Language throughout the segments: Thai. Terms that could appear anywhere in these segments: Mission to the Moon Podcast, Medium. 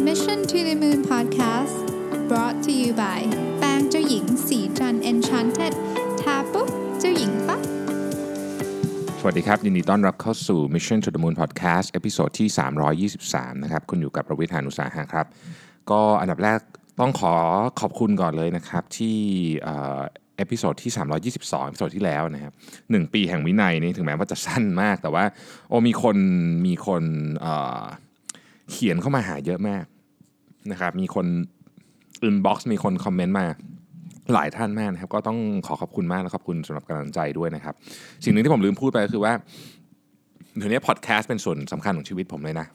Mission to the Moon Podcast brought to you by แปรงเจ้าหญิงสีจัน Enchanted ทาปุ๊บเจ้าหญิงปั๊บสวัสดีครับยินดีต้อนรับเข้าสู่ Mission to the Moon Podcast เอพิโซดที่323นะครับคุณอยู่กับประวิทย์ หาญอุตสาหะครับก็อันดับแรกต้องขอบคุณก่อนเลยนะครับที่เอพิโซดที่322เอพิโซดที่แล้วนะครับ1ปีแห่งวินัยนี้ถึงแม้ว่าจะสั้นมากแต่ว่ามีคนเขียนเข้ามาหาเยอะมากนะครับมีคนอินบ็อกซ์มีคนคอมเมนต์มาหลายท่านมากนะครับก็ต้องขอบคุณมากและขอบคุณสำหรับกำลังใจด้วยนะครับสิ่งหนึ่งที่ผมลืมพูดไปก็คือว่าเดี๋ยวนี้พอดแคสต์เป็นส่วนสำคัญของชีวิตผมเลยนะ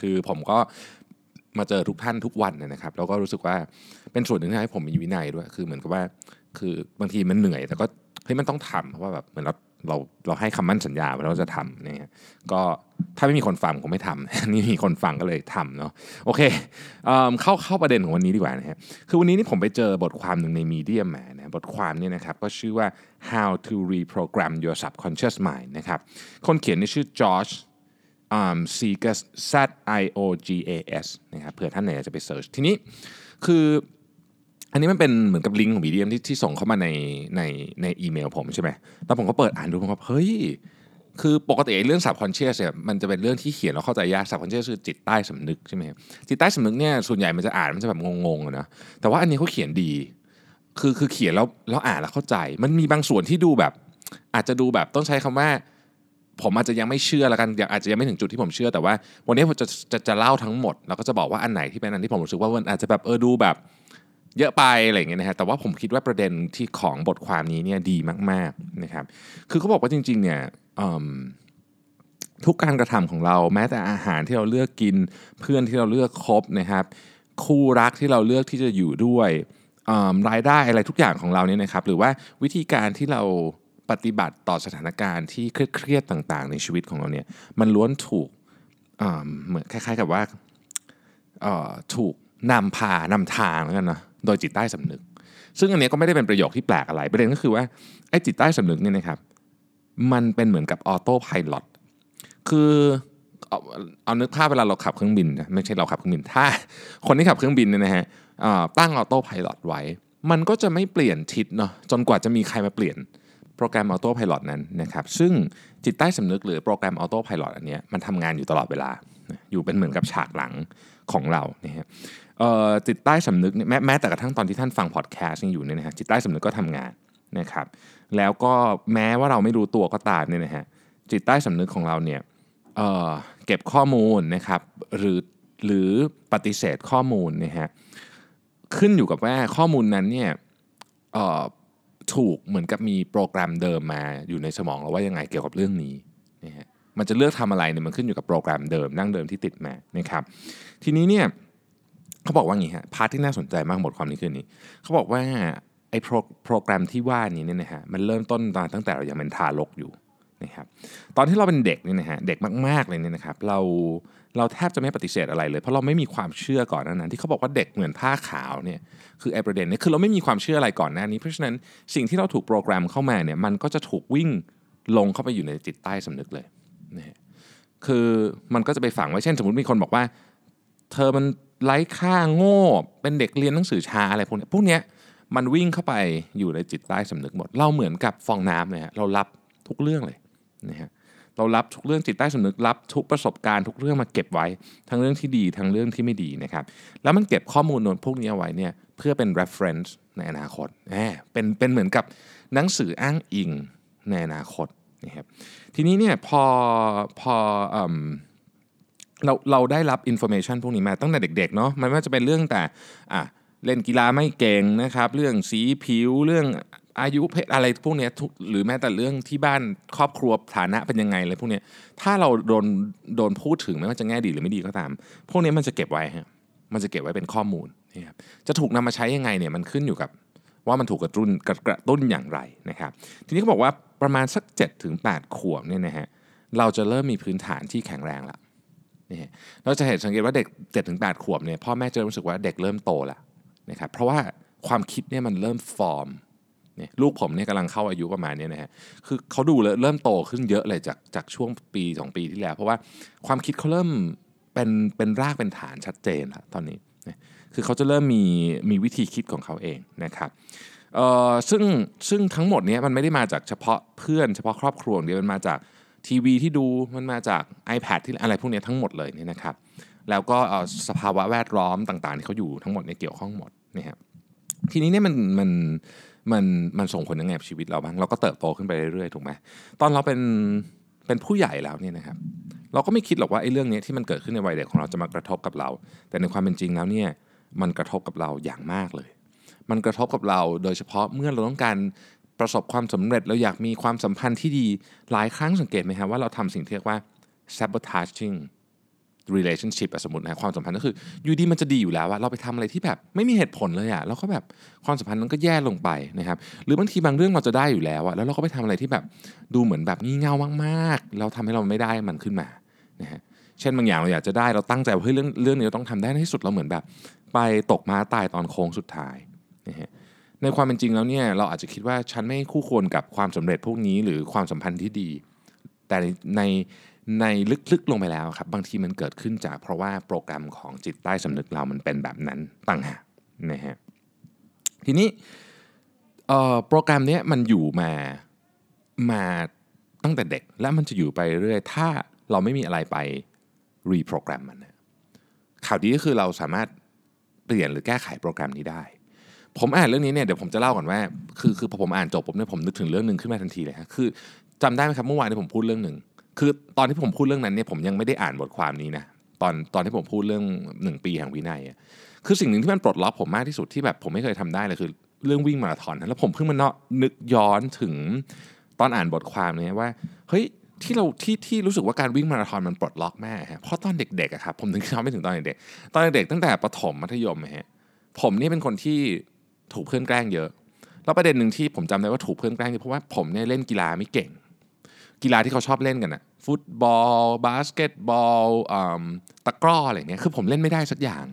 คือผมก็มาเจอทุกท่านทุกวันนะครับแล้วก็รู้สึกว่าเป็นส่วนหนึ่งที่ให้ผมมีวินัยด้วยคือเหมือนกับว่าคือบางทีมันเหนื่อยแต่ก็เฮ้ยมันต้องทำเพราะว่าแบบเหมือนเราให้คำมั่นสัญญาว่าเราจะทำเนี่ยก็ถ้าไม่มีคนฟังคงไม่ทำนี่มีคนฟังก็เลยทำเนาะโอเคเข้าประเด็นของวันนี้ดีกว่านะฮะคือวันนี้นี่ผมไปเจอบทความหนึ่งในมีเดียมานะบทความเนี่ยนะครับก็ชื่อว่า how to reprogram your subconscious mind นะครับคนเขียนนี่ชื่อ George C. Satiogas นะครับเผื่อท่านไหนอยากจะไปเสิร์ชทีนี้คืออันนี้มันเป็นเหมือนกับลิงก์ของ Medium ที่ส่งเข้ามาในอีเมลผมใช่ไหมแล้วผมก็เปิดอ่านดูผมก็เฮ้ยคือปกติเรื่อง subconscious เนี่ยมันจะเป็นเรื่องที่เขียนแล้วเข้าใจยาก subconscious คือจิตใต้สำนึกใช่ไหมจิตใต้สำนึกเนี่ยส่วนใหญ่มันจะอ่านมันจะแบบงงๆนะแต่ว่าอันนี้เขาเขียนดีคือเขียนแล้วอ่านแล้วเข้าใจมันมีบางส่วนที่ดูแบบอาจจะดูแบบต้องใช้คำว่าผมอาจจะยังไม่เชื่อละกันอาจจะยังไม่ถึงจุดที่ผมเชื่อแต่ว่าวันนี้ผมจะเล่าทั้งหมดแล้วก็จะบอกว่าอันไหนที่เป็นอันที่ผมรู้สึกว่ามันอาจจะแบบดูแบบเยอะไปอะไรอย่างเงี้ยนะฮะแต่ว่าผมคิดว่าประเด็นที่ของบทความนี้เนี่ยดีมากๆนะครับคือเขาบอกว่าจริงๆเนี่ยทุกการกระทำของเราแม้แต่อาหารที่เราเลือกกินเพื่อนที่เราเลือกคบนะครับคู่รักที่เราเลือกที่จะอยู่ด้วยรายได้อะไรทุกอย่างของเราเนี่ยนะครับหรือว่าวิธีการที่เราปฏิบัติต่อสถานการณ์ที่เครียดๆต่างๆในชีวิตของเราเนี่ยมันล้วนถูกเหมือนคล้ายๆกับว่าถูกนำทางแล้วกันนะโดยจิตใต้สำนึกซึ่งอันนี้ก็ไม่ได้เป็นประโยคที่แปลกอะไรประเด็นก็คือว่าไอ้จิตใต้สำนึกเนี่ยนะครับมันเป็นเหมือนกับออโต้ไพลอตคือเอานึกภาพเวลาเราขับเครื่องบินนะไม่ใช่เราขับเครื่องบินถ้าคนที่ขับเครื่องบินเนี่ยนะฮะตั้งออโต้ไพลอตไว้มันก็จะไม่เปลี่ยนทิศเนาะจนกว่าจะมีใครมาเปลี่ยนโปรแกรมออโต้ไพลอตนั้นนะครับซึ่งจิตใต้สำนึกหรือโปรแกรมออโต้ไพลอตอันนี้มันทำงานอยู่ตลอดเวลาอยู่เป็นเหมือนกับฉากหลังของเรานะฮะจิตใต้สำนึกเนี่ยแม้แต่กระทั่งตอนที่ท่านฟังพอดแคสต์ยังอยู่เนี่ยนะฮะจิตใต้สำนึกก็ทำงานนะครับแล้วก็แม้ว่าเราไม่รู้ตัวก็ตามเนี่ยนะฮะจิตใต้สำนึกของเราเนี่ยเก็บข้อมูลนะครับหรือปฏิเสธข้อมูลนะฮะขึ้นอยู่กับว่าข้อมูลนั้นเนี่ยถูกเหมือนกับมีโปรแกรมเดิมมาอยู่ในสมองเราว่ายังไงเกี่ยวกับเรื่องนี้นะฮะมันจะเลือกทำอะไรเนี่ยมันขึ้นอยู่กับโปรแกรมเดิมนั่งเดิมที่ติดมานะครับทีนี้เนี่ยเขาบอกว่าอย่างนี้ฮะพาร์ทที่น่าสนใจมากหมดความนี้คือนี้เขาบอกว่าไอ้โปรแกรมที่ว่านี้เนี่ยนะฮะมันเริ่มต้นตั้งแต่เรายังเป็นทารกอยู่นะครับตอนที่เราเป็นเด็กเนี่ยนะฮะเด็กมากๆเลยเนี่ยนะครับเราแทบจะไม่ปฏิเสธอะไรเลยเพราะเราไม่มีความเชื่อก่อนหน้านั้นที่เขาบอกว่าเด็กเหมือนผ้าขาวเนี่ยคือไอ้ประเด็นนี้คือเราไม่มีความเชื่ออะไรก่อนหน้านี้เพราะฉะนั้นสิ่งที่เราถูกโปรแกรมเข้ามาเนี่ยมันก็จะถูกวิ่งลงเข้าไปอยู่ในจิตใต้สำนึกเลยนะฮะคือมันก็จะไปฝังไว้เช่นสมมติมีคนบอกว่าเธอมันไร้ค่าโง่เป็นเด็กเรียนหนังสือช้าอะไรพวกเนี้ยมันวิ่งเข้าไปอยู่ในจิตใต้สำนึกหมดเราเหมือนกับฟองน้ำเลยฮะเรารับทุกเรื่องเลยนะฮะเรารับทุกเรื่องจิตใต้สำนึกรับทุกประสบการณ์ทุกเรื่องมาเก็บไว้ทั้งเรื่องที่ดีทั้งเรื่องที่ไม่ดีนะครับแล้วมันเก็บข้อมูลพวกนี้เอาไว้เนี่ยเพื่อเป็น reference ในอนาคตเป็นเหมือนกับหนังสืออ้างอิงในอนาคตนะครับทีนี้เนี่ยพอเราได้รับ information พวกนี้มาตั้งแต่เด็กๆเนาะมันว่าจะเป็นเรื่องแต่เล่นกีฬาไม่เก่งนะครับเรื่องสีผิวเรื่องอายุเพศอะไรพวกนี้หรือแม้แต่เรื่องที่บ้านครอบครัวฐานะเป็นยังไงอะไรพวกนี้ถ้าเราโดนพูดถึงไม่ว่าจะแง่ดีหรือไม่ดีก็ตามพวกนี้มันจะเก็บไว้ฮะมันจะเก็บไว้เป็นข้อมูลนะครับจะถูกนำมาใช้ยังไงเนี่ยมันขึ้นอยู่กับว่ามันถูกกระตุ้นอย่างไรนะครับทีนี้เขาบอกว่าประมาณสัก7 ถึง 8 ขวบเนี่ยนะฮะเราจะเริ่มมีพื้นฐานที่แข็งแรงละเนี่ยเราจะเห็นสังเกตว่าเด็ก 7-8 ขวบเนี่ยพ่อแม่จะรู้สึกว่าเด็กเริ่มโตแล้วนะครับเพราะว่าความคิดเนี่ยมันเริ่มฟอร์มเนี่ยลูกผมเนี่ยกำลังเข้าอายุประมาณนี้นะฮะคือเขาดูเริ่มโตขึ้นเยอะเลยจากช่วงปี2 ปีที่แล้วเพราะว่าความคิดเขาเริ่มไป เป็นรากเป็นฐานชัดเจนละตอนนี้คือเขาจะเริ่มมีวิธีคิดของเขาเองนะครับซึ่งทั้งหมดนี้มันไม่ได้มาจากเฉพาะเพื่อนเฉพาะครอบครัวเดียวมันมาจากทีวีที่ดูมันมาจาก iPad ที่อะไรพวกนี้ทั้งหมดเลยเนี่ยนะครับแล้วก็สภาวะแวดล้อมต่างๆที่เขาอยู่ทั้งหมดเนี่ยเกี่ยวข้องหมดนะฮะทีนี้เนี่ยมันส่งผลยังไงกับชีวิตเราบ้างเราก็เติบโตขึ้นไปเรื่อยๆถูกไหมตอนเราเป็นผู้ใหญ่แล้วเนี่ยนะครับเราก็ไม่คิดหรอกว่าไอ้เรื่องนี้ที่มันเกิดขึ้นในวัยเด็กของเราจะมากระทบกับเราแต่ในความเป็นจริงแล้วเนี่ยมันกระทบกับเราอย่างมากเลยมันกระทบกับเราโดยเฉพาะเมื่อเราต้องการประสบความสำเร็จเราอยากมีความสัมพันธ์ที่ดีหลายครั้งสังเกตไหมครับว่าเราทำสิ่งที่เรียกว่า sabotaging relationship สมมตินะความสัมพันธ์ก็คืออยู่ดีมันจะดีอยู่แล้วอะเราไปทำอะไรที่แบบไม่มีเหตุผลเลยอะแล้วก็แบบความสัมพันธ์นั้นก็แย่ลงไปนะครับหรือบางทีบางเรื่องเราจะได้อยู่แล้วอะแล้วเราก็ไปทำอะไรที่แบบดูเหมือนแบบงี่เง่ามากๆเราทำให้เราไม่ได้มันขึ้นมานะฮะเช่นบางอย่างเราอยากจะได้เราตั้งใจว่าเฮ้ยเรื่องนี้เราต้องทำได้ในที่สุดเราเหมือนแบบไปตกม้าตายตอนโค้งสุดท้ายนะฮะในความเป็นจริงแล้วเนี่ยเราอาจจะคิดว่าฉันไม่คู่ควรกับความสำเร็จพวกนี้หรือความสัมพันธ์ที่ดีแต่ในลึกๆลงไปแล้วครับบางทีมันเกิดขึ้นจากเพราะว่าโปรแกรมของจิตใต้สำนึกเรามันเป็นแบบนั้นต่างหากนะฮะทีนี้โปรแกรมนี้มันอยู่มาตั้งแต่เด็กและมันจะอยู่ไปเรื่อยถ้าเราไม่มีอะไรไปรีโปรแกรมมันนะข่าวดีก็คือเราสามารถเปลี่ยนหรือแก้ไขโปรแกรมนี้ได้ผมอ่านเรื่องนี้เนี่ยเดี๋ยวผมจะเล่าก่อนว่าคือพอผมอ่านจบปุ๊บเนี่ยผมนึกถึงเรื่องนึงขึ้นมาทันทีเลยฮะคือจำได้ไหมครับเมื่อวานที่ผมพูดเรื่องนึงคือตอนที่ผมพูดเรื่องนั้นเนี่ยผมยังไม่ได้อ่านบทความนี้นะตอนที่ผมพูดเรื่อง1ปีแห่งวินัยคือสิ่งหนึ่งที่มันปลดล็อกผมมากที่สุดที่แบบผมไม่เคยทำได้เลยคือเรื่องวิ่งมาราธอนนะแล้วผมเพิ่งมานึกย้อนถึงตอนอ่านบทความนี้ว่าเฮ้ยที่รู้สึกว่าการวิ่งมาราธอนมันปลดล็อกแม่ฮะเพราะตอนเด็กๆครับผมถึงเข้าไม่ถึงตอนเด็กๆตั้งแต่ประถมมัธยมฮะผมนี่เป็นคนที่ถูกเพื่อนแกล้งเยอะแล้วประเด็นนึงที่ผมจำได้ว่าถูกเพื่อนแกล้งเพราะว่าผมเนี่ยเล่นกีฬาไม่เก่งกีฬาที่เขาชอบเล่นกันน่ะฟุตบอลบาสเกตบอลตะกร้ออะไรเงี้ยคือผมเล่นไม่ได้สักอย่าง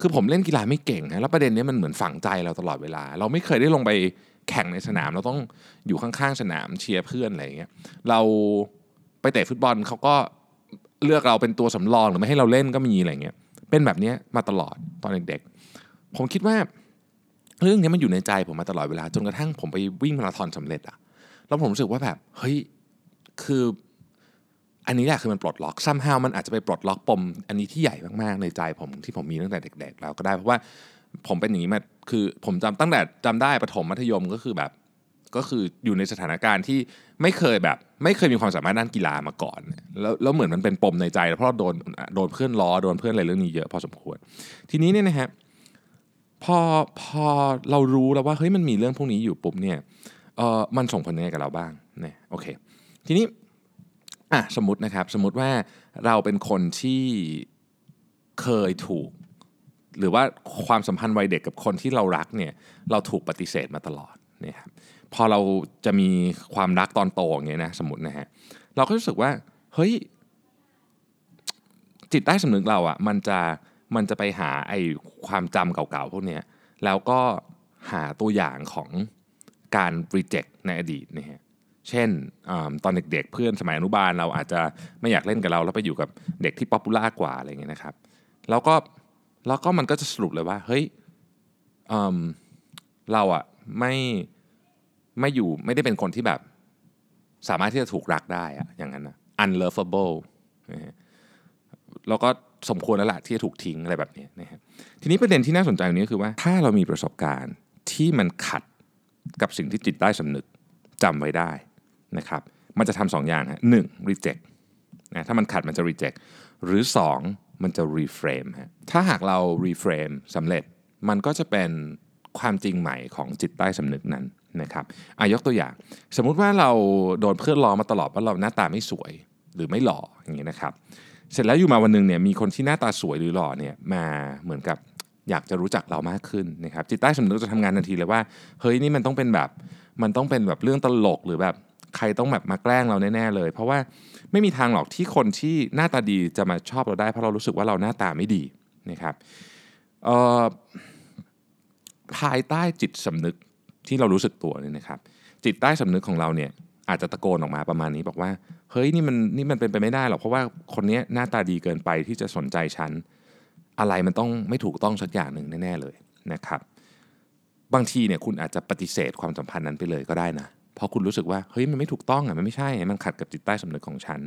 คือผมเล่นกีฬาไม่เก่งนะแล้วประเด็นนี้มันเหมือนฝังใจเราตลอดเวลาเราไม่เคยได้ลงไปแข่งในสนามเราต้องอยู่ข้างๆสนามเชียร์เพื่อนอะไรเงี้ยเราไปเตะฟุตบอลเขาก็เลือกเราเป็นตัวสำรองหรือไม่ให้เราเล่นก็มีอะไรเงี้ยเป็นแบบนี้มาตลอดตอนเด็กๆผมคิดว่าเรื่องนี้มันอยู่ในใจผมมาตลอดเวลาจนกระทั่งผมไปวิ่งมาราธอนสำเร็จอะแล้วผมรู้สึกว่าแบบเฮ้ยคืออันนี้แหละคือมันปลดล็อกซัมฮาวมันอาจจะไปปลดล็อกปมอันนี้ที่ใหญ่มากๆในใจผมที่ผมมีตั้งแต่เด็กๆแล้วก็ได้เพราะว่าผมเป็นอย่างนี้มาคือผมจำตั้งแต่จำได้ประถมมัธยมก็คือแบบก็คืออยู่ในสถานการณ์ที่ไม่เคยมีความสามารถด้านกีฬามาก่อนแล้วเหมือนมันเป็นปมในใจเพราะโดนเพื่อนล้อโดนเพื่อนอะไรเรื่องนี้เยอะพอสมควรทีนี้เนี่ยนะฮะพอเรารู้แล้วว่าเฮ้ยมันมีเรื่องพวกนี้อยู่ปุ๊บเนี่ยมันส่งผลยังไงกับเราบ้างเนี่ยโอเคทีนี้สมมติว่าเราเป็นคนที่เคยถูกหรือว่าความสัมพันธ์วัยเด็กกับคนที่เรารักเนี่ยเราถูกปฏิเสธมาตลอดเนี่ยครับพอเราจะมีความรักตอนโตอย่างเงี้ยนะสมมตินะฮะเราก็รู้สึกว่าเฮ้ยจิตใต้สำนึกเราอ่ะมันจะไปหาไอ้ความจำเก่าๆพวกเนี้ยแล้วก็หาตัวอย่างของการรีเจคในอดีตนะฮะเช่นตอนเด็กๆเพื่อนสมัยอนุบาลเราอาจจะไม่อยากเล่นกับเราแล้วไปอยู่กับเด็กที่ป๊อปปูล่ากว่าอะไรเงี้ยนะครับแล้วก็มันก็จะสรุปเลยว่าเฮ้ยเราอะไม่ได้เป็นคนที่แบบสามารถที่จะถูกรักได้อะอย่างนั้นนะ unlovable แล้วก็สมควรแล้วล่ะที่จะถูกทิ้งอะไรแบบนี้นะครับทีนี้ประเด็นที่น่าสนใจวันนี้คือว่าถ้าเรามีประสบการณ์ที่มันขัดกับสิ่งที่จิตใต้สำนึกจำไว้ได้นะครับมันจะทำสองอย่างฮะหนึ่ง reject นะถ้ามันขัดมันจะ reject หรือสองมันจะ reframe ฮะถ้าหากเรา reframe สำเร็จมันก็จะเป็นความจริงใหม่ของจิตใต้สำนึกนั้นนะครับยกตัวอย่างสมมุติว่าเราโดนเพื่อนล้อมาตลอดว่าเราหน้าตาไม่สวยหรือไม่หล่ออย่างนี้นะครับเสร็จแล้วอยู่มาวันนึงเนี่ยมีคนที่หน้าตาสวยหรือหล่อเนี่ยมาเหมือนกับอยากจะรู้จักเรามากขึ้นนะครับจิตใต้สำนึกจะทำงานทันทีเลยว่าเฮ้ยนี่มันต้องเป็นแบบเรื่องตลกหรือแบบใครต้องแบบมาแกล้งเราแน่ๆเลยเพราะว่าไม่มีทางหรอกที่คนที่หน้าตาดีจะมาชอบเราได้เพราะเรารู้สึกว่าเราหน้าตาไม่ดีนะครับภายใต้จิตสำนึกที่เรารู้สึกตัวนี่นะครับจิตใต้สำนึกของเราเนี่ยอาจจะตะโกนออกมาประมาณนี้บอกว่า เฮ้ยนี่มันเป็นไปไม่ได้หรอกเพราะว่าคนนี้หน้าตาดีเกินไปที่จะสนใจฉันอะไรมันต้องไม่ถูกต้องสักอย่างหนึ่งแน่ๆเลยนะครับบางทีเนี่ยคุณอาจจะปฏิเสธความสัมพันธ์นั้นไปเลยก็ได้นะเพราะคุณรู้สึกว่าเฮ้ยมันไม่ถูกต้องอ่ะมันไม่ใช่มันขัดกับจิตใต้สำนึกของฉัน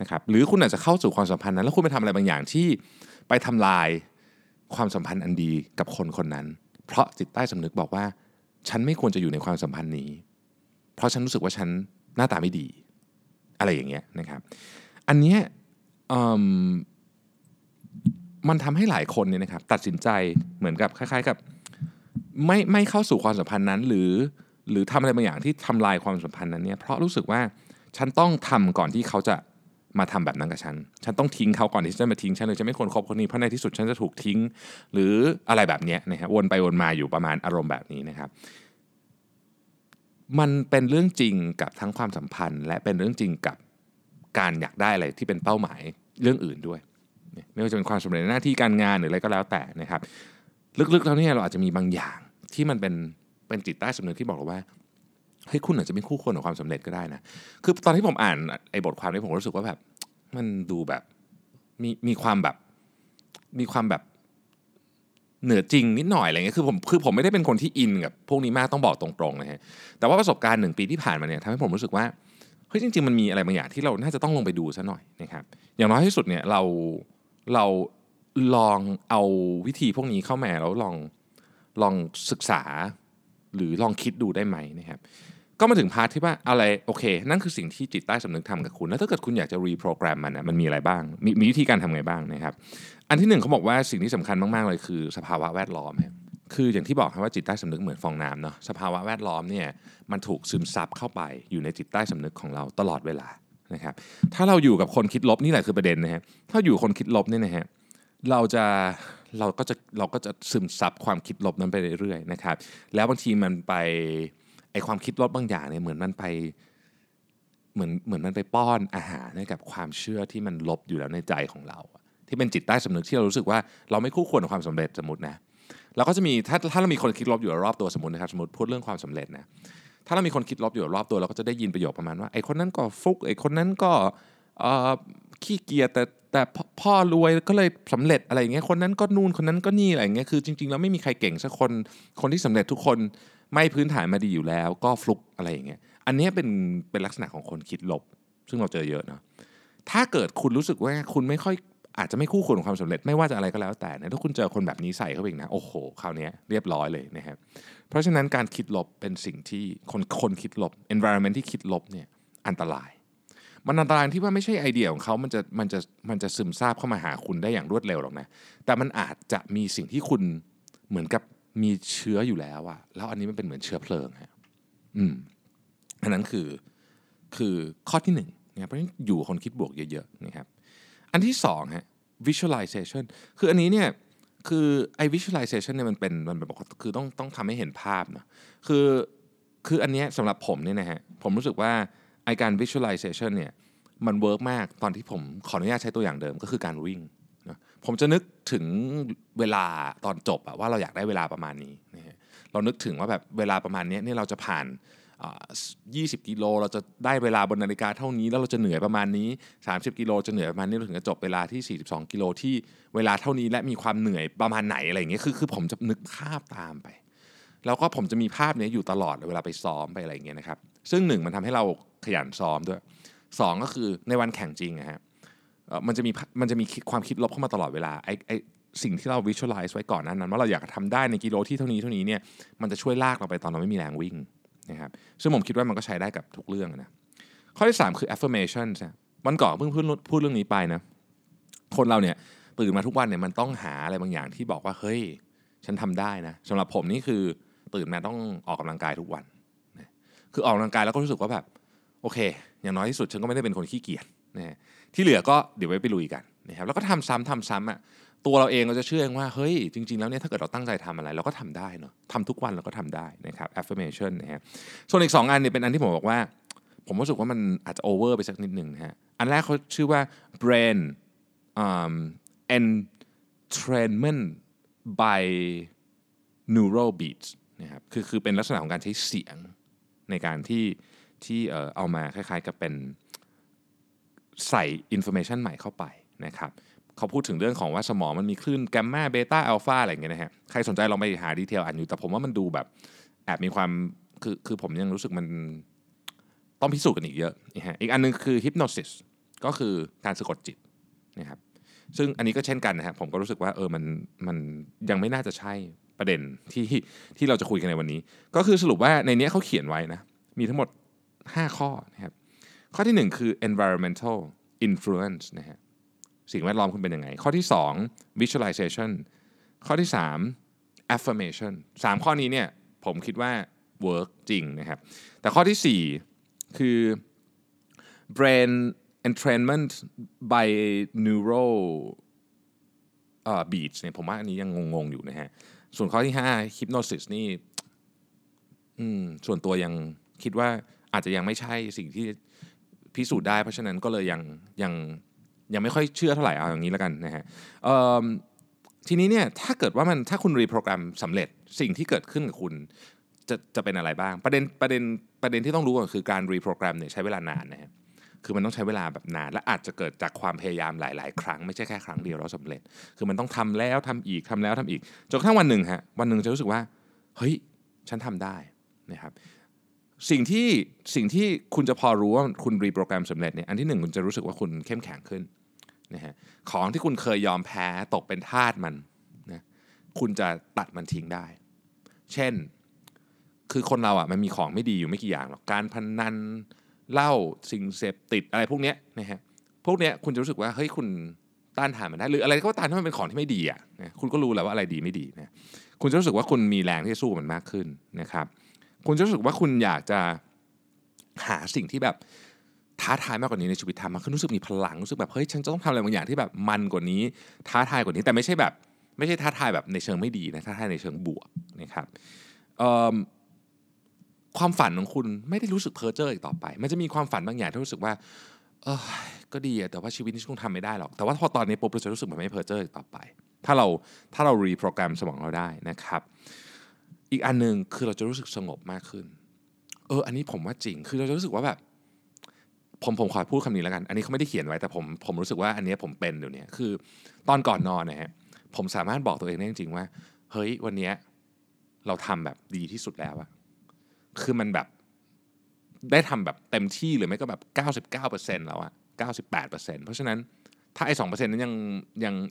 นะครับหรือคุณอาจจะเข้าสู่ความสัมพันธ์นั้นแล้วคุณไปทำอะไรบางอย่างที่ไปทำลายความสัมพันธ์อันดีกับคนคนนั้นเพราะจิตใต้สำนึกบอกว่าฉันไม่ควรจะอยู่ในความสัมพันธ์นี้เพราะฉันรู้สึกว่าฉันหน้าตาไม่ดีอะไรอย่างเงี้ยนะครับอันเนี้ยมันทำให้หลายคนเนี่ยนะครับตัดสินใจเหมือนกับคล้ายๆกับไม่เข้าสู่ความสัมพันธ์นั้นหรือทำอะไรบางอย่างที่ทำลายความสัมพันธ์นั้นเนี่ยเพราะรู้สึกว่าฉันต้องทำก่อนที่เขาจะมาทำแบบนั้นกับฉันต้องทิ้งเขาก่อนที่จะมาทิ้งฉันเลยฉันไม่ควรคบคนนี้เพราะในที่สุดฉันจะถูกทิ้งหรืออะไรแบบเนี้ยนะฮะวนไปวนมาอยู่ประมาณอารมณ์แบบนี้นะครับมันเป็นเรื่องจริงกับทั้งความสัมพันธ์และเป็นเรื่องจริงกับการอยากได้อะไรที่เป็นเป้าหมายเรื่องอื่นด้วยไม่ว่าจะเป็นความสำเร็จในหน้าที่การงานหรืออะไรก็แล้วแต่นะครับลึกๆแล้วเนี่ยเราอาจจะมีบางอย่างที่มันเป็นจิตใต้สำนึกที่บอกว่าเฮ้ยคุณอาจจะเป็นคู่ควรของความสำเร็จก็ได้นะคือตอนที่ผมอ่านไอ้บทความนี้ผมรู้สึกว่าแบบมันดูแบบมีความแบบเหนือจริงนิดหน่อยอะไรเงี้ยคือผมไม่ได้เป็นคนที่อินกับพวกนี้มากต้องบอกตรงๆนะฮะแต่ว่าประสบการณ์1 ปีที่ผ่านมาเนี่ยทำให้ผมรู้สึกว่าเฮ้ยจริงๆมันมีอะไรบางอย่างที่เราน่าจะต้องลงไปดูซะหน่อยนะครับอย่างน้อยที่สุดเนี่ยเราลองเอาวิธีพวกนี้เข้ามาแล้วลองศึกษาหรือลองคิดดูได้ไหมนะครับก็มาถึงพาร์ทที่ว่าอะไรโอเคนั่นคือสิ่งที่จิตใต้สำนึกทำกับคุณแล้วถ้าเกิดคุณอยากจะรีโปรแกรมมันนะมันมีอะไรบ้างมีวิธีการทำไงบ้างนะครับอันที่หนึ่งเขาบอกว่าสิ่งที่สำคัญมากๆเลยคือสภาวะแวดล้อมคืออย่างที่บอกว่าจิตใต้สำนึกเหมือนฟองน้ำเนาะสภาวะแวดล้อมเนี่ยมันถูกซึมซับเข้าไปอยู่ในจิตใต้สำนึกของเราตลอดเวลานะครับถ้าเราอยู่กับคนคิดลบนี่แหละคือประเด็นนะฮะถ้าอยู่คนคิดลบเนี่ยนะฮะเราก็จะซึมซับความคิดลบนั้นไปเรื่อยๆนะครับแล้วบางทีมันไปไอความคิดลบบางอย่างเนี่ยเหมือนมันไปป้อนอาหารให้กับความเชื่อที่มันลบอยู่แล้วในใจของเราที่เป็นจิตใต้สำนึกที่เรารู้สึกว่าเราไม่คู่ควรกับความสำเร็จสมมตินะเราก็จะมีถ้าเรามีคนคิดลบอยู่รอบตัวสมมตินะครับสมมติพูดเรื่องความสำเร็จนะถ้าเรามีคนคิดลบอยู่รอบตัวเราก็จะได้ยินประโยคประมาณว่าไอคนนั้นก็ฟุกไอคนนั้นก็ขี้เกียจแต่พ่อรวยก็เลยสำเร็จอะไรอย่างเงี้ยคนนั้นก็นู่นคนนั้นก็นี่อะไรอย่างเงี้ยคือจริงๆแล้วไม่มีใครเก่งสักคนที่สำเร็จทุกคนไม่พื้นฐานมาดีอยู่แล้วก็ฟลุกอะไรอย่างเงี้ยอันนี้เป็นลักษณะของคนคิดลบซึ่งเราเจอเยอะเนาะถ้าเกิดคุณรู้สึกว่าคุณไม่ค่อยอาจจะไม่คู่ควรกับความสำเร็จไม่ว่าจะอะไรก็แล้วแต่นะถ้าคุณเจอคนแบบนี้ใส่เข้าไปอีกนะโอ้โหคราวนี้เรียบร้อยเลยนะครับเพราะฉะนั้นการคิดลบเป็นสิ่งที่คนคิดลบ environment ที่คิดลบเนี่ยอันตรายมันอันตรายที่ว่าไม่ใช่ไอเดียของเขามันจะซึมซาบเข้ามาหาคุณได้อย่างรวดเร็วหรอกนะแต่มันอาจจะมีสิ่งที่คุณเหมือนกับมีเชื้ออยู่แล้วอะแล้วอันนี้มันเป็นเหมือนเชื้อเพลิงฮะอันนั้นคือข้อที่1นะเพราะฉะนั้นอยู่คนคิดบวกเยอะๆนะครับอันที่2ฮะ visualization คืออันนี้เนี่ยคือไอ้ visualization เนี่ยมันเป็นคือต้องทำให้เห็นภาพนะคืออันเนี้ยสำหรับผมเนี่ยนะฮะผมรู้สึกว่าไอการ visualization เนี่ยมันเวิร์กมากตอนที่ผมขออนุญาตใช้ตัวอย่างเดิมก็คือการวิ่งนะผมจะนึกถึงเวลาตอนจบว่าเราอยากได้เวลาประมาณนี้นะเรานึกถึงว่าแบบเวลาประมาณนี้เนี่ยเราจะผ่าน20กิโลเราจะได้เวลาบนนาฬิกาเท่านี้แล้วเราจะเหนื่อยประมาณนี้30กิโลจะเหนื่อยประมาณนี้เราถึงจะจบเวลาที่42กิโลที่เวลาเท่านี้และมีความเหนื่อยประมาณไหนอะไรอย่างเงี้ยคือผมจะนึกภาพตามไปแล้วก็ผมจะมีภาพนี้อยู่ตลอดเวลาไปซ้อมไปอะไรอย่างเงี้ยนะครับซึ่ง1มันทำให้เราขยันซ้อมด้วย2ก็คือในวันแข่งจริงนะฮะมันจะมีความคิดลบเข้ามาตลอดเวลาไอสิ่งที่เรา visualize ไว้ก่อนนั้นว่าเราอยากทำได้ในกิโลที่เท่านี้เนี่ยมันจะช่วยลากเราไปตอนเราไม่มีแรงวิ่งนะครับซึ่งผมคิดว่ามันก็ใช้ได้กับทุกเรื่องนะข้อที่3คือ affirmation วันก่อนเพิ่งพูดเรื่องนี้ไปนะคนเราเนี่ยตื่นมาทุกวันเนี่ยมันต้องหาอะไรบางอย่างที่บอกว่าเฮ้ยฉันทำได้นะสำหรับผมนี่คือตื่นมาต้องออกกำลังกายทุกวันคือออกกำลังกายแล้วก็รู้สึกว่าแบบโอเคอย่างน้อยที่สุดฉันก็ไม่ได้เป็นคนขี้เกียจนะที่เหลือก็เดี๋ยวไปลุยกันนะครับแล้วก็ทำซ้ำอ่ะตัวเราเองเราจะเชื่อว่าเฮ้ยจริงๆแล้วเนี่ยถ้าเกิดเราตั้งใจทำอะไรเราก็ทำได้เนาะทำทุกวันเราก็ทำได้นะครับ affirmation นะฮะส่วนอีก2 อันเนี่ยเป็นอันที่ผมบอกว่าผมรู้สึกว่ามันอาจจะ over ไปสักนิดนึงนะฮะอันแรกเขาชื่อว่า brain entrainment by neural beats นะครับคือเป็นลักษณะของการใช้เสียงในการที่เอามาคล้ายๆกับเป็น ใส่อินโฟเมชันใหม่เข้าไปนะครับเขาพูดถึงเรื่องของว่าสมองมันมีคลื่นแกมมาเบต้าอัลฟาอะไรอย่างเงี้ยนะฮะใครสนใจลองไปหาดีเทลอ่านอยู่แต่ผมว่ามันดูแบบแอบมีความคือผมยังรู้สึกมันต้องพิสูจน์กันอีกเยอะนะฮะอีกอันนึงคือฮิปโนซิสก็คือการสะกดจิตนะครับซึ่งอันนี้ก็เช่นกันนะฮะผมก็รู้สึกว่ามันยังไม่น่าจะใช่ประเด็นที่เราจะคุยกันในวันนี้ก็คือสรุปว่าในนี้เขาเขียนไว้นะมีทั้งหมด5ข้อนะครับข้อที่1คือ environmental influence นะฮะสิ่งแวดล้อมคุณเป็นยังไงข้อที่2 visualization ข้อที่3 affirmation 3ข้อนี้เนี่ยผมคิดว่า work จริงนะครับแต่ข้อที่4คือ brain entrainment by neural beats เนี่ยผมว่าอันนี้ยังงงๆอยู่นะฮะส่วนข้อที่5 hypnosis นี่ส่วนตัวยังคิดว่าอาจจะยังไม่ใช่สิ่งที่พิสูจน์ได้เพราะฉะนั้นก็เลยยังไม่ค่อยเชื่อเท่าไหร่เอาอย่างนี้แล้วกันนะฮะทีนี้เนี่ยถ้าเกิดว่าถ้าคุณรีโปรแกรมสำเร็จสิ่งที่เกิดขึ้นกับคุณจะเป็นอะไรบ้างประเด็นที่ต้องรู้ก่อนคือการรีโปรแกรมเนี่ยใช้เวลานานนะฮะคือมันต้องใช้เวลาแบบนานและอาจจะเกิดจากความพยายามหลายๆครั้งไม่ใช่แค่ครั้งเดียวแล้วสำเร็จคือมันต้องทำแล้วทำอีกทำแล้วทำอีกจนกระทั่งวันหนึ่งจะรู้สึกว่าเฮ้ยฉันทำได้นะครับสิ่งที่คุณจะพอรู้ว่าคุณรีโปรแกรมสำเร็จเนี่ยอันที่1คุณจะรู้สึกว่าคุณเข้มแข็งขึ้นนะฮะของที่คุณเคยยอมแพ้ตกเป็นทาสมันนะคุณจะตัดมันทิ้งได้เช่นคือคนเราอ่ะมันมีของไม่ดีอยู่ไม่กี่อย่างหรอกการพนันเหล้าสิ่งเสพติดอะไรพวกเนี้ยนะฮะพวกเนี้ยคุณจะรู้สึกว่าเฮ้ยคุณต้านทานมันได้หรืออะไรก็ตามที่มันเป็นของที่ไม่ดีอ่ะนะคุณก็รู้แหละว่าอะไรดีไม่ดีนะคุณจะรู้สึกว่าคุณมีแรงที่จะสู้มันมากขึ้นนะครับคุณจะรู้สึกว่าคุณอยากจะหาสิ่งที่แบบท้าทายมากกว่านี้ในชีวิตทำมันรู้สึกมีพลังรู้สึกแบบเฮ้ยฉันจะต้องทำอะไรบางอย่างที่แบบมันกว่านี้ท้าทายกว่านี้แต่ไม่ใช่ท้าทายแบบในเชิงไม่ดีนะท้าทายในเชิงบวกนะครับความฝันของคุณไม่ได้รู้สึกเพ้อเจ้ออีกต่อไปมันจะมีความฝันบางอย่างที่รู้สึกว่าก็ดีแต่ว่าชีวิตนี้คงทำไม่ได้หรอกแต่ว่าพอตอนนี้ปุ๊บเราจะรู้สึกแบบไม่เพ้อเจ้ออีกต่อไปถ้าเรารีโปรแกรมสมองเราได้นะครับอีกอันนึงคือเราจะรู้สึกสงบมากขึ้นอันนี้ผมว่าจริงคือเราจะรู้สึกว่าแบบผมขอพูดคำนี้แล้วกันอันนี้เขาไม่ได้เขียนไว้แต่ผมรู้สึกว่าอันนี้ผมเป็นเดี๋ยวนี้คือตอนก่อนนอนนะฮะผมสามารถบอกตัวเองได้จริงๆว่าเฮ้ยวันนี้เราทำแบบดีที่สุดแล้วอะคือมันแบบได้ทำแบบเต็มที่หรือไม่ก็แบบ 99% แล้วอะ 98% เพราะฉะนั้นถ้าไอ้ 2% นั้น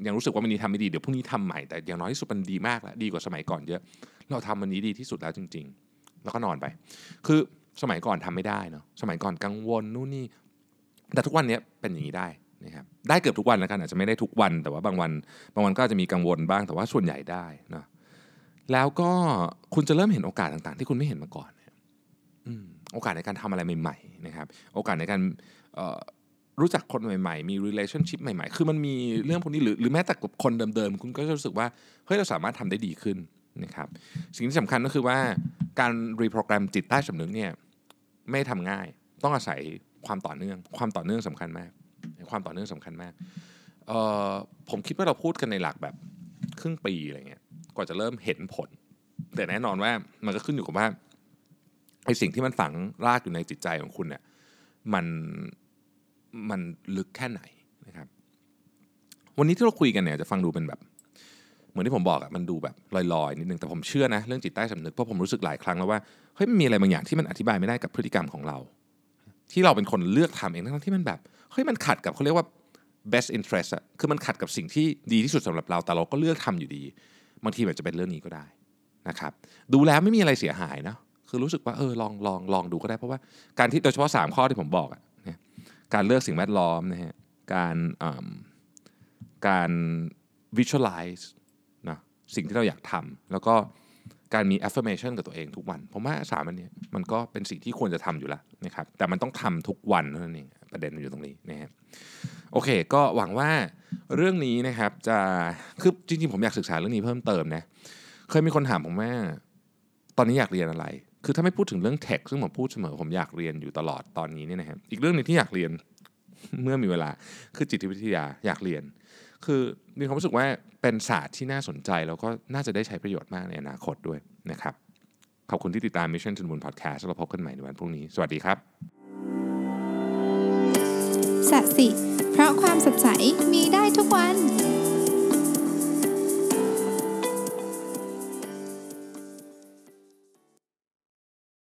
ยังรู้สึกว่าวันนี้ทำไม่ดีเดี๋ยวพรุ่งนี้ทำใหม่แต่อย่างน้อยที่สุดมันดีมากแล้วดีกว่าสมัยก่อนเยอะเราทำวันนี้ดีที่สุดแล้วจริงๆแล้วก็นอนไปคือสมัยก่อนทำไม่ได้เนาะสมัยก่อนกังวลนู่นนี่แต่ทุกวันนี้เป็นอย่างนี้ได้นะครับได้เกือบทุกวันแล้วกันอาจจะไม่ได้ทุกวันแต่ว่าบางวันก็อาจจะมีกังวลบ้างแต่ว่าส่วนใหญ่ได้เนาะแล้วก็คุณจะเริ่มเห็นโอกาสต่างๆที่คุณไม่เห็นมาก่อนโอกาสในการทำอะไรใหม่ๆนะครับโอกาสในการรู้จักคนใหม่ๆมี relationship ใหม่ๆคือมันมีเรื่องพวกนี้หรือแม้แต่กับคนเดิมๆคุณก็จะรู้สึกว่าเฮ้ยเราสามารถทำได้ดีขึ้นนะครับสิ่งที่สำคัญก็คือว่าการรีโปรแกรมจิตใต้สำนึกเนี่ยไม่ทำง่ายต้องอาศัยความต่อเนื่องสำคัญมากความต่อเนื่องสำคัญมากผมคิดว่าเราพูดกันในหลักแบบครึ่งปีอะไรเงี้ยกว่าจะเริ่มเห็นผลแต่แน่นอนว่ามันก็ขึ้นอยู่กับว่าไอ้สิ่งที่มันฝังรากอยู่ในจิตใจของคุณเนี่ยมันลึกแค่ไหนนะครับวันนี้ที่เราคุยกันเนี่ยจะฟังดูเป็นแบบเหมือนที่ผมบอกอะมันดูแบบลอยๆนิดนึงแต่ผมเชื่อนะเรื่องจิตใต้สำนึกเพราะผมรู้สึกหลายครั้งแล้วว่าเฮ้ยมันมีอะไรบางอย่างที่มันอธิบายไม่ได้กับพฤติกรรมของเราที่เราเป็นคนเลือกทำเองทั้งที่มันแบบเฮ้ยมันขัดกับเขาเรียกว่า best interest อะคือมันขัดกับสิ่งที่ดีที่สุดสำหรับเราแต่เราก็เลือกทำอยู่ดีบางทีมันจะเป็นเรื่องนี้ก็ได้นะครับดูแล้วไม่มีอะไรเสียหายนะคือรู้สึกว่าลองดูก็ได้เพราะว่าการที่โดยเฉพาะ3ข้อที่ผมบอกอะการเลือกสิ่งแวดล้อมนะฮะการ visualize นะสิ่งที่เราอยากทำแล้วก็การมี affirmation กับตัวเองทุกวันผมว่า3อันนี้มันก็เป็นสิ่งที่ควรจะทำอยู่แล้วนะครับแต่มันต้องทำทุกวันนั่นเองประเด็นอยู่ตรงนี้นะฮะโอเคก็หวังว่าเรื่องนี้นะครับจะคือจริงๆผมอยากศึกษาเรื่องนี้เพิ่มเติมนะเคยมีคนถามผมว่าตอนนี้อยากเรียนอะไรคือถ้าไม่พูดถึงเรื่องเทคซึ่งผมพูดเสมอผมอยากเรียนอยู่ตลอดตอนนี้เนี่ยนะครับอีกเรื่องนึงที่อยากเรียนเมื่อมีเวลาคือจิตวิทยาอยากเรียนคือมีความรู้สึกว่าเป็นศาสตร์ที่น่าสนใจแล้วก็น่าจะได้ใช้ประโยชน์มากในอนาคตด้วยนะครับขอบคุณที่ติดตาม Mission to the Moon Podcast แล้วพบกันใหม่ในวันพรุ่งนี้สวัสดีครับส จะสิเพราะความสดใสมีได้ทุกวัน